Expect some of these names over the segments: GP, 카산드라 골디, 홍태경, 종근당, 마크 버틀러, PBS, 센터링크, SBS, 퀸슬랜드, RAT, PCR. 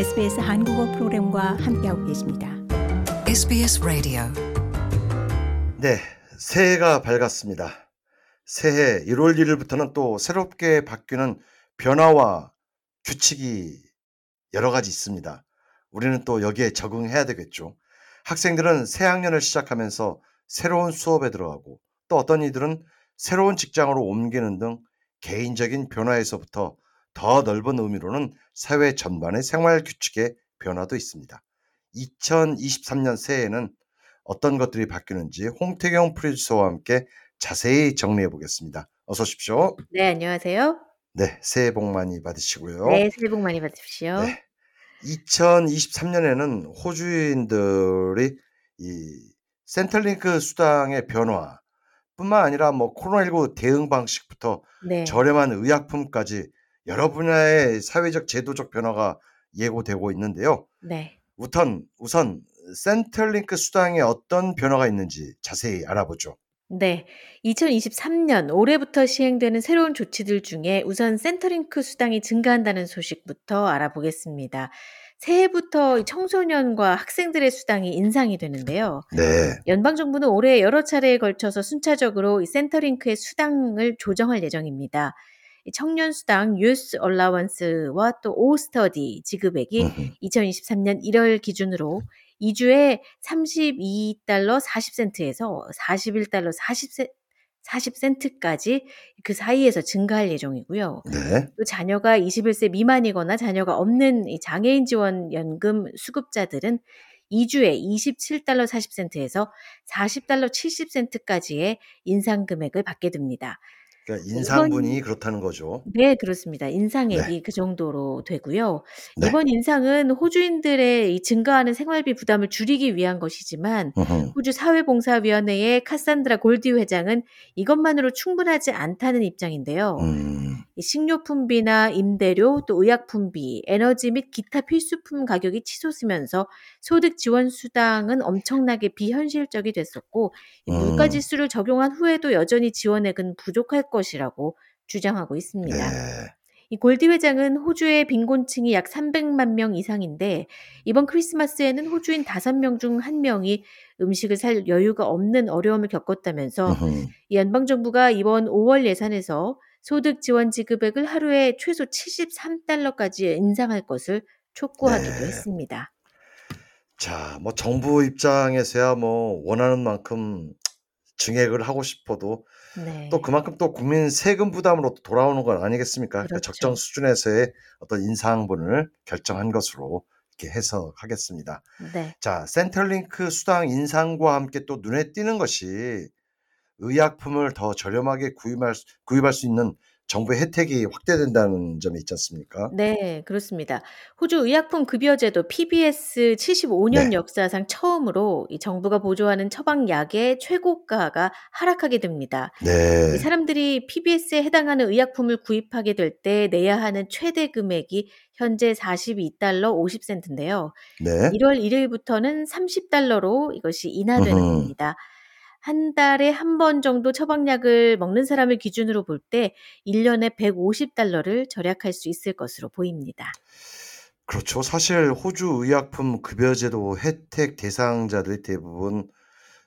SBS 한국어 프로그램과 함께하고 계십니다. SBS 라디오. 네, 새해가 밝았습니다. 새해 1월 1일부터는 또 새롭게 바뀌는 변화와 규칙이 여러 가지 있습니다. 우리는 또 여기에 적응해야 되겠죠. 학생들은 새 학년을 시작하면서 새로운 수업에 들어가고 또 어떤 이들은 새로운 직장으로 옮기는 등 개인적인 변화에서부터 더 넓은 의미로는 사회 전반의 생활 규칙의 변화도 있습니다. 2023년 새해에는 어떤 것들이 바뀌는지 홍태경 프로듀서와 함께 자세히 정리해 보겠습니다. 어서 오십시오. 네, 안녕하세요. 네, 새해 복 많이 받으시고요. 네, 새해 복 많이 받으십시오. 네, 2023년에는 호주인들이 이 센터링크 수당의 변화 뿐만 아니라 뭐 코로나19 대응 방식부터 네. 저렴한 의약품까지 여러 분야의 사회적 제도적 변화가 예고되고 있는데요. 네. 우선 센터링크 수당에 어떤 변화가 있는지 자세히 알아보죠. 네. 2023년 올해부터 시행되는 새로운 조치들 중에 우선 센터링크 수당이 증가한다는 소식부터 알아보겠습니다. 새해부터 청소년과 학생들의 수당이 인상이 되는데요. 네. 연방정부는 올해 여러 차례에 걸쳐서 순차적으로 이 센터링크의 수당을 조정할 예정입니다. 청년수당, 유스 얼라원스와 또 오스터디 지급액이 2023년 1월 기준으로 2주에 $32.40에서 $41.40 40센트까지 그 사이에서 증가할 예정이고요. 네. 또 자녀가 21세 미만이거나 자녀가 없는 장애인 지원 연금 수급자들은 2주에 $27.40에서 $40.70까지의 인상 금액을 받게 됩니다. 그러니까 인상분이 이번, 그렇다는 거죠. 네, 그렇습니다. 인상액이 네. 그 정도로 되고요. 네. 이번 인상은 호주인들의 이 증가하는 생활비 부담을 줄이기 위한 것이지만 호주 사회봉사위원회의 카산드라 골디 회장은 이것만으로 충분하지 않다는 입장인데요. 식료품비나 임대료, 또 의약품비, 에너지 및 기타 필수품 가격이 치솟으면서 소득 지원 수당은 엄청나게 비현실적이 됐었고 물가 지수를 적용한 후에도 여전히 지원액은 부족할 것이라고 주장하고 있습니다. 네. 이 골디 회장은 호주의 빈곤층이 약 300만 명 이상인데 이번 크리스마스에는 호주인 5명 중 1명이 음식을 살 여유가 없는 어려움을 겪었다면서 연방정부가 이번 5월 예산에서 소득 지원 지급액을 하루에 최소 $73까지 인상할 것을 촉구하기도 네. 했습니다. 자, 뭐 정부 입장에서야 뭐 원하는 만큼 증액을 하고 싶어도 네. 또 그만큼 또 국민 세금 부담으로 돌아오는 건 아니겠습니까? 그렇죠. 그러니까 적정 수준에서의 어떤 인상분을 결정한 것으로 이렇게 해석하겠습니다. 네. 자, 센터링크 수당 인상과 함께 또 눈에 띄는 것이 의약품을 더 저렴하게 구입할 수 있는 정부의 혜택이 확대된다는 점이 있지 않습니까? 네, 그렇습니다. 호주 의약품 급여제도 PBS 75년 네. 역사상 처음으로 이 정부가 보조하는 처방약의 최고가가 하락하게 됩니다. 네. 이 사람들이 PBS에 해당하는 의약품을 구입하게 될 때 내야 하는 최대 금액이 현재 $42.50인데요. 네. 1월 1일부터는 $30로 이것이 인하되는 겁니다. 한 달에 한 번 정도 처방약을 먹는 사람을 기준으로 볼 때 1년에 $150를 절약할 수 있을 것으로 보입니다. 그렇죠. 사실 호주 의약품 급여제도 혜택 대상자들이 대부분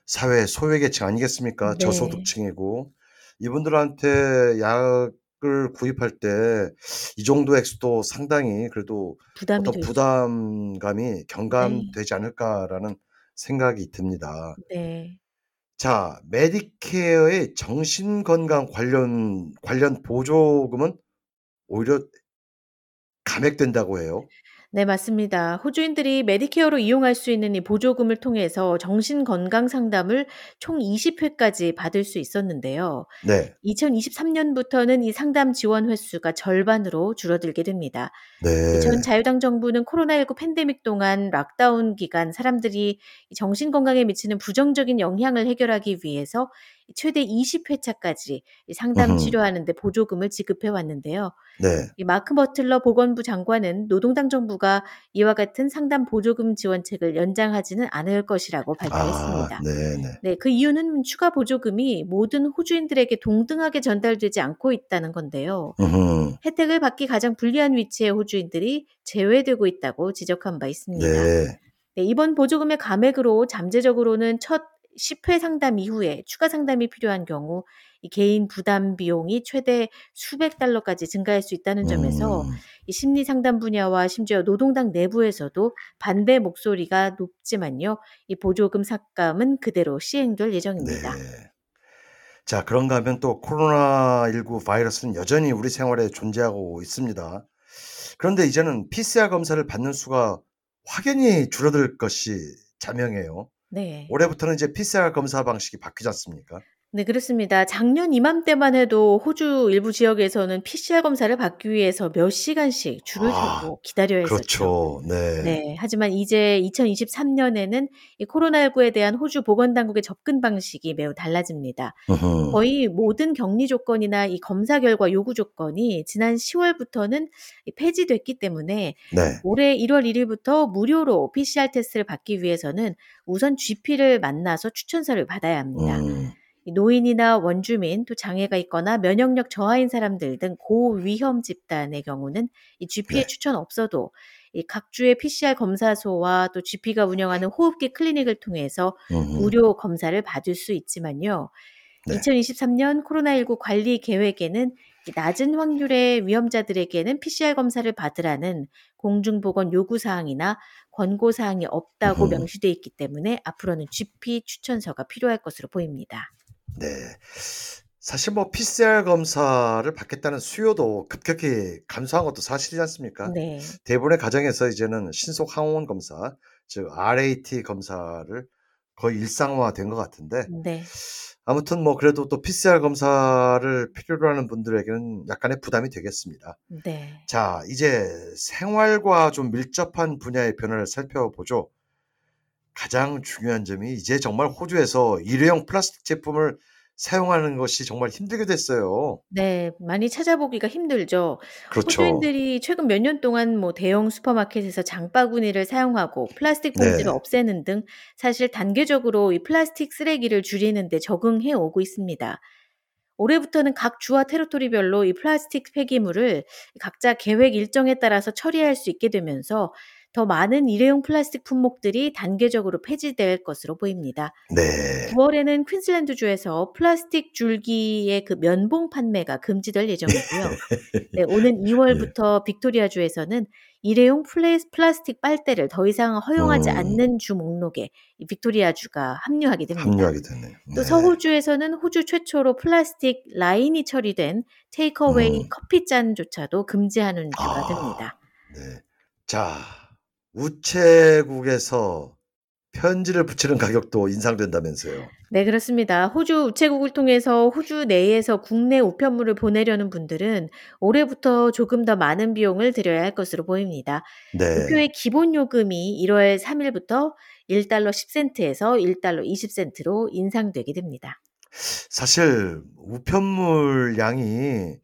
사회 소외계층 아니겠습니까? 네. 저소득층이고 이분들한테 약을 구입할 때 이 정도 액수도 상당히 그래도 어떤 부담감이 경감되지 네. 않을까라는 생각이 듭니다. 네. 자, 메디케어의 정신건강 관련 보조금은 오히려 감액된다고 해요. 네, 맞습니다. 호주인들이 메디케어로 이용할 수 있는 이 보조금을 통해서 정신건강 상담을 총 20회까지 받을 수 있었는데요. 네. 2023년부터는 이 상담 지원 횟수가 절반으로 줄어들게 됩니다. 네. 전 자유당 정부는 코로나19 팬데믹 동안 락다운 기간 사람들이 정신건강에 미치는 부정적인 영향을 해결하기 위해서 최대 20회차까지 상담 치료하는 데 보조금을 지급해 왔는데요. 네. 마크 버틀러 보건부 장관은 노동당 정부가 이와 같은 상담 보조금 지원책을 연장하지는 않을 것이라고 발표했습니다. 네, 그 이유는 추가 보조금이 모든 호주인들에게 동등하게 전달되지 않고 있다는 건데요. 혜택을 받기 가장 불리한 위치의 호주인들이 제외되고 있다고 지적한 바 있습니다. 네, 이번 보조금의 감액으로 잠재적으로는 첫 10회 상담 이후에 추가 상담이 필요한 경우 이 개인 부담 비용이 최대 수백 달러까지 증가할 수 있다는 점에서 이 심리 상담 분야와 심지어 노동당 내부에서도 반대 목소리가 높지만요. 이 보조금 삭감은 그대로 시행될 예정입니다. 네. 자, 그런가 하면 또 코로나19 바이러스는 여전히 우리 생활에 존재하고 있습니다. 그런데 이제는 PCR 검사를 받는 수가 확연히 줄어들 것이 자명해요. 네. 올해부터는 이제 PCR 검사 방식이 바뀌지 않습니까? 네, 그렇습니다. 작년 이맘때만 해도 호주 일부 지역에서는 PCR 검사를 받기 위해서 몇 시간씩 줄을 서고 기다려야 했었죠. 그렇죠. 네. 네. 하지만 이제 2023년에는 이 코로나19에 대한 호주 보건당국의 접근 방식이 매우 달라집니다. 거의 모든 격리 조건이나 이 검사 결과 요구 조건이 지난 10월부터는 폐지됐기 때문에 네. 올해 1월 1일부터 무료로 PCR 테스트를 받기 위해서는 우선 GP를 만나서 추천서를 받아야 합니다. 노인이나 원주민, 또 장애가 있거나 면역력 저하인 사람들 등 고위험 집단의 경우는 이 GP의 네. 추천 없어도 이 각 주의 PCR 검사소와 또 GP가 운영하는 호흡기 클리닉을 통해서 무료 검사를 받을 수 있지만요. 네. 2023년 코로나19 관리 계획에는 낮은 확률의 위험자들에게는 PCR 검사를 받으라는 공중보건 요구사항이나 권고사항이 없다고 명시되어 있기 때문에 앞으로는 GP 추천서가 필요할 것으로 보입니다. 네, 사실 뭐 PCR 검사를 받겠다는 수요도 급격히 감소한 것도 사실이지 않습니까? 네. 대부분의 가정에서 이제는 신속 항원 검사, 즉 RAT 검사를 거의 일상화된 것 같은데 네. 아무튼 뭐 그래도 또 PCR 검사를 필요로 하는 분들에게는 약간의 부담이 되겠습니다. 네. 자, 이제 생활과 좀 밀접한 분야의 변화를 살펴보죠. 가장 중요한 점이 이제 정말 호주에서 일회용 플라스틱 제품을 사용하는 것이 정말 힘들게 됐어요. 네, 많이 찾아보기가 힘들죠. 그렇죠. 호주인들이 최근 몇 년 동안 뭐 대형 슈퍼마켓에서 장바구니를 사용하고 플라스틱 봉지를 네. 없애는 등 사실 단계적으로 이 플라스틱 쓰레기를 줄이는 데 적응해 오고 있습니다. 올해부터는 각 주와 테리토리별로 이 플라스틱 폐기물을 각자 계획 일정에 따라서 처리할 수 있게 되면서 더 많은 일회용 플라스틱 품목들이 단계적으로 폐지될 것으로 보입니다. 네. 9월에는 퀸슬랜드주에서 플라스틱 줄기의 그 면봉 판매가 금지될 예정이고요. 네, 오는 2월부터 빅토리아주에서는 일회용 플라스틱 빨대를 더 이상 허용하지 않는 주 목록에 빅토리아주가 합류하게 됩니다. 합류하게 되네요. 네. 또 서호주에서는 호주 최초로 플라스틱 라인이 처리된 테이크어웨이 커피잔조차도 금지하는 주가 됩니다. 네. 자, 우체국에서 편지를 붙이는 가격도 인상된다면서요. 네, 그렇습니다. 호주 우체국을 통해서 호주 내에서 국내 우편물을 보내려는 분들은 올해부터 조금 더 많은 비용을 들여야 할 것으로 보입니다. 네. 우표의 기본 요금이 1월 3일부터 1달러 10센트에서 1달러 20센트로 인상되게 됩니다. 사실 우편물 양이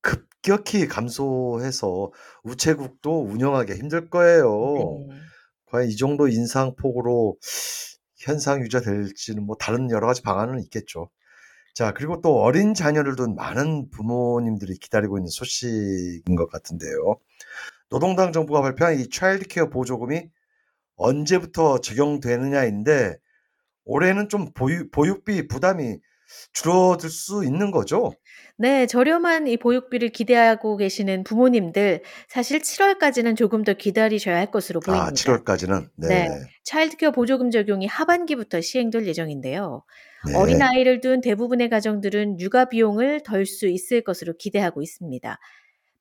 급격히 감소해서 우체국도 운영하기 힘들 거예요. 네. 과연 이 정도 인상폭으로 현상 유지될지는 뭐 다른 여러 가지 방안은 있겠죠. 자, 그리고 또 어린 자녀를 둔 많은 부모님들이 기다리고 있는 소식인 것 같은데요. 노동당 정부가 발표한 이 차일드케어 보조금이 언제부터 적용되느냐인데 올해는 좀 보육비 부담이 줄어들 수 있는 거죠? 네, 저렴한 이 보육비를 기대하고 계시는 부모님들 사실 7월까지는 조금 더 기다리셔야 할 것으로 보입니다. 7월까지는? 네. 차일드케어 보조금 적용이 하반기부터 시행될 예정인데요. 네. 어린아이를 둔 대부분의 가정들은 육아 비용을 덜 수 있을 것으로 기대하고 있습니다.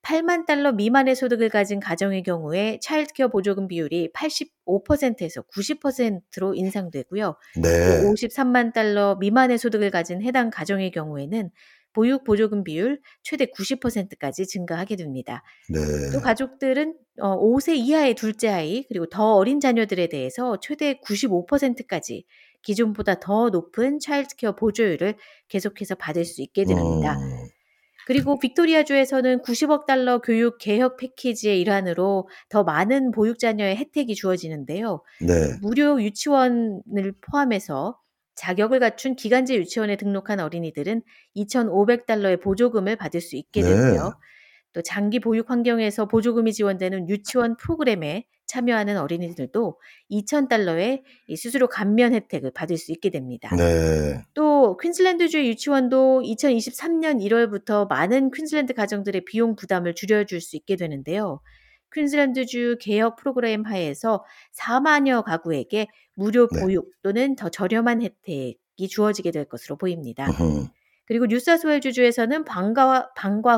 8만 달러 미만의 소득을 가진 가정의 경우에 차일드케어 보조금 비율이 85%에서 90%로 인상되고요. 네. 53만 달러 미만의 소득을 가진 해당 가정의 경우에는 보육 보조금 비율 최대 90%까지 증가하게 됩니다. 네. 또 가족들은 5세 이하의 둘째 아이 그리고 더 어린 자녀들에 대해서 최대 95%까지 기존보다 더 높은 차일드케어 보조율을 계속해서 받을 수 있게 됩니다. 그리고 빅토리아주에서는 90억 달러 교육 개혁 패키지의 일환으로 더 많은 보육자녀의 혜택이 주어지는데요. 네. 무료 유치원을 포함해서 자격을 갖춘 기간제 유치원에 등록한 어린이들은 2,500달러의 보조금을 받을 수 있게 되고요. 네. 또 장기 보육 환경에서 보조금이 지원되는 유치원 프로그램에 참여하는 어린이들도 2,000달러의 수수료 감면 혜택을 받을 수 있게 됩니다. 네. 또 퀸슬랜드주의 유치원도 2023년 1월부터 많은 퀸슬랜드 가정들의 비용 부담을 줄여줄 수 있게 되는데요. 퀸슬랜드주 개혁 프로그램 하에서 4만여 가구에게 무료 보육 또는 더 저렴한 혜택이 주어지게 될 것으로 보입니다. 그리고 뉴사우스웨일주에서는 방과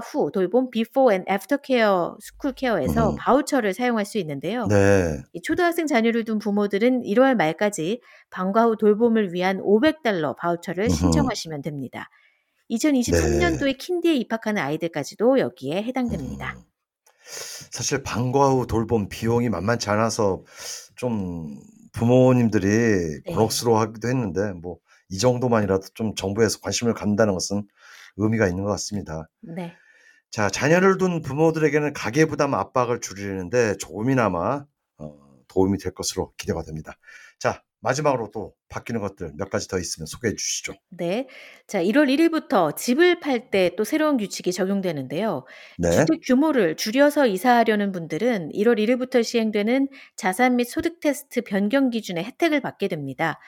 후 돌봄 비포 앤 애프터 케어 스쿨 케어에서 바우처를 사용할 수 있는데요. 네. 이 초등학생 자녀를 둔 부모들은 1월 말까지 방과 후 돌봄을 위한 500달러 바우처를 신청하시면 됩니다. 2023년도에 킨디에 입학하는 아이들까지도 여기에 해당됩니다. 사실 방과 후 돌봄 비용이 만만치 않아서 좀 부모님들이 곤혹스러워하기도 했는데 뭐 이 정도만이라도 좀 정부에서 관심을 갖는다는 것은 의미가 있는 것 같습니다. 네. 자, 자녀를 둔 부모들에게는 가계 부담 압박을 줄이는데 조금이나마 도움이 될 것으로 기대가 됩니다. 자, 마지막으로 또 바뀌는 것들 몇 가지 더 있으면 소개해 주시죠. 네. 자, 1월 1일부터 집을 팔 때 또 새로운 규칙이 적용되는데요. 네. 주택 규모를 줄여서 이사하려는 분들은 1월 1일부터 시행되는 자산 및 소득 테스트 변경 기준의 혜택을 받게 됩니다.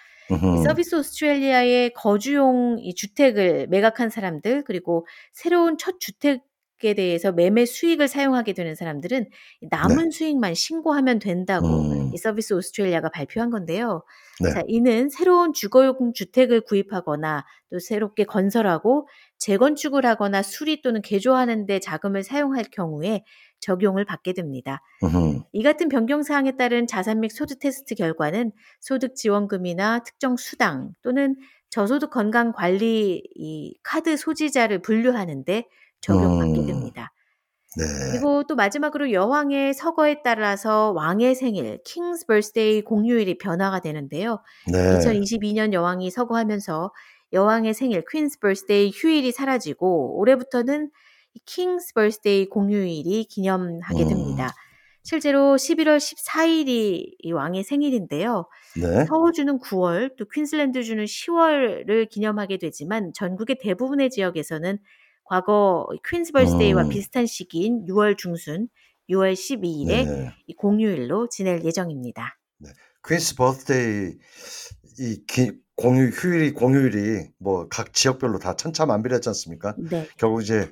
서비스 오스트레일리아의 거주용 이 주택을 매각한 사람들 그리고 새로운 첫 주택에 대해서 매매 수익을 사용하게 되는 사람들은 남은 수익만 신고하면 된다고 이 서비스 오스트레일리아가 발표한 건데요. 네. 자, 이는 새로운 주거용 주택을 구입하거나 또 새롭게 건설하고 재건축을 하거나 수리 또는 개조하는 데 자금을 사용할 경우에 적용을 받게 됩니다. 이 같은 변경사항에 따른 자산 및 소득 테스트 결과는 소득지원금이나 특정 수당 또는 저소득 건강관리 이 카드 소지자를 분류하는 데 적용받게 됩니다. 네. 그리고 또 마지막으로 여왕의 서거에 따라서 왕의 생일, 킹스 버스데이 공휴일이 변화가 되는데요. 네. 2022년 여왕이 서거하면서 여왕의 생일, 퀸스 버스데이 휴일이 사라지고 올해부터는 킹스 버스데이 공휴일이 기념하게 됩니다. 실제로 11월 14일이 이 왕의 생일인데요. 네. 서호주는 9월, 또 퀸슬랜드주는 10월을 기념하게 되지만 전국의 대부분의 지역에서는 과거 퀸스 버스데이와 비슷한 시기인 6월 중순, 6월 12일에 이 공휴일로 지낼 예정입니다. 네. 퀸스 버스데이 이 공휴일이 뭐 각 지역별로 다 천차만별이었지 않습니까? 네. 결국 이제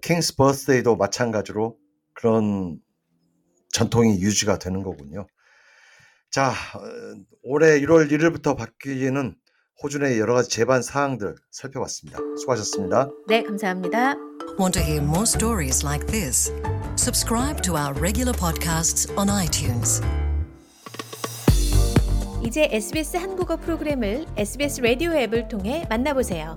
킹스 버스데이도 마찬가지로 그런 전통이 유지가 되는 거군요. 자, 올해 1월 1일부터 바뀌는 호주 내 여러 가지 제반 사항들 살펴봤습니다. 수고하셨습니다. 네, 감사합니다. Want to hear more stories like this? Subscribe to our regular podcasts on iTunes. 이제 SBS 한국어 프로그램을 SBS 라디오 앱을 통해 만나보세요.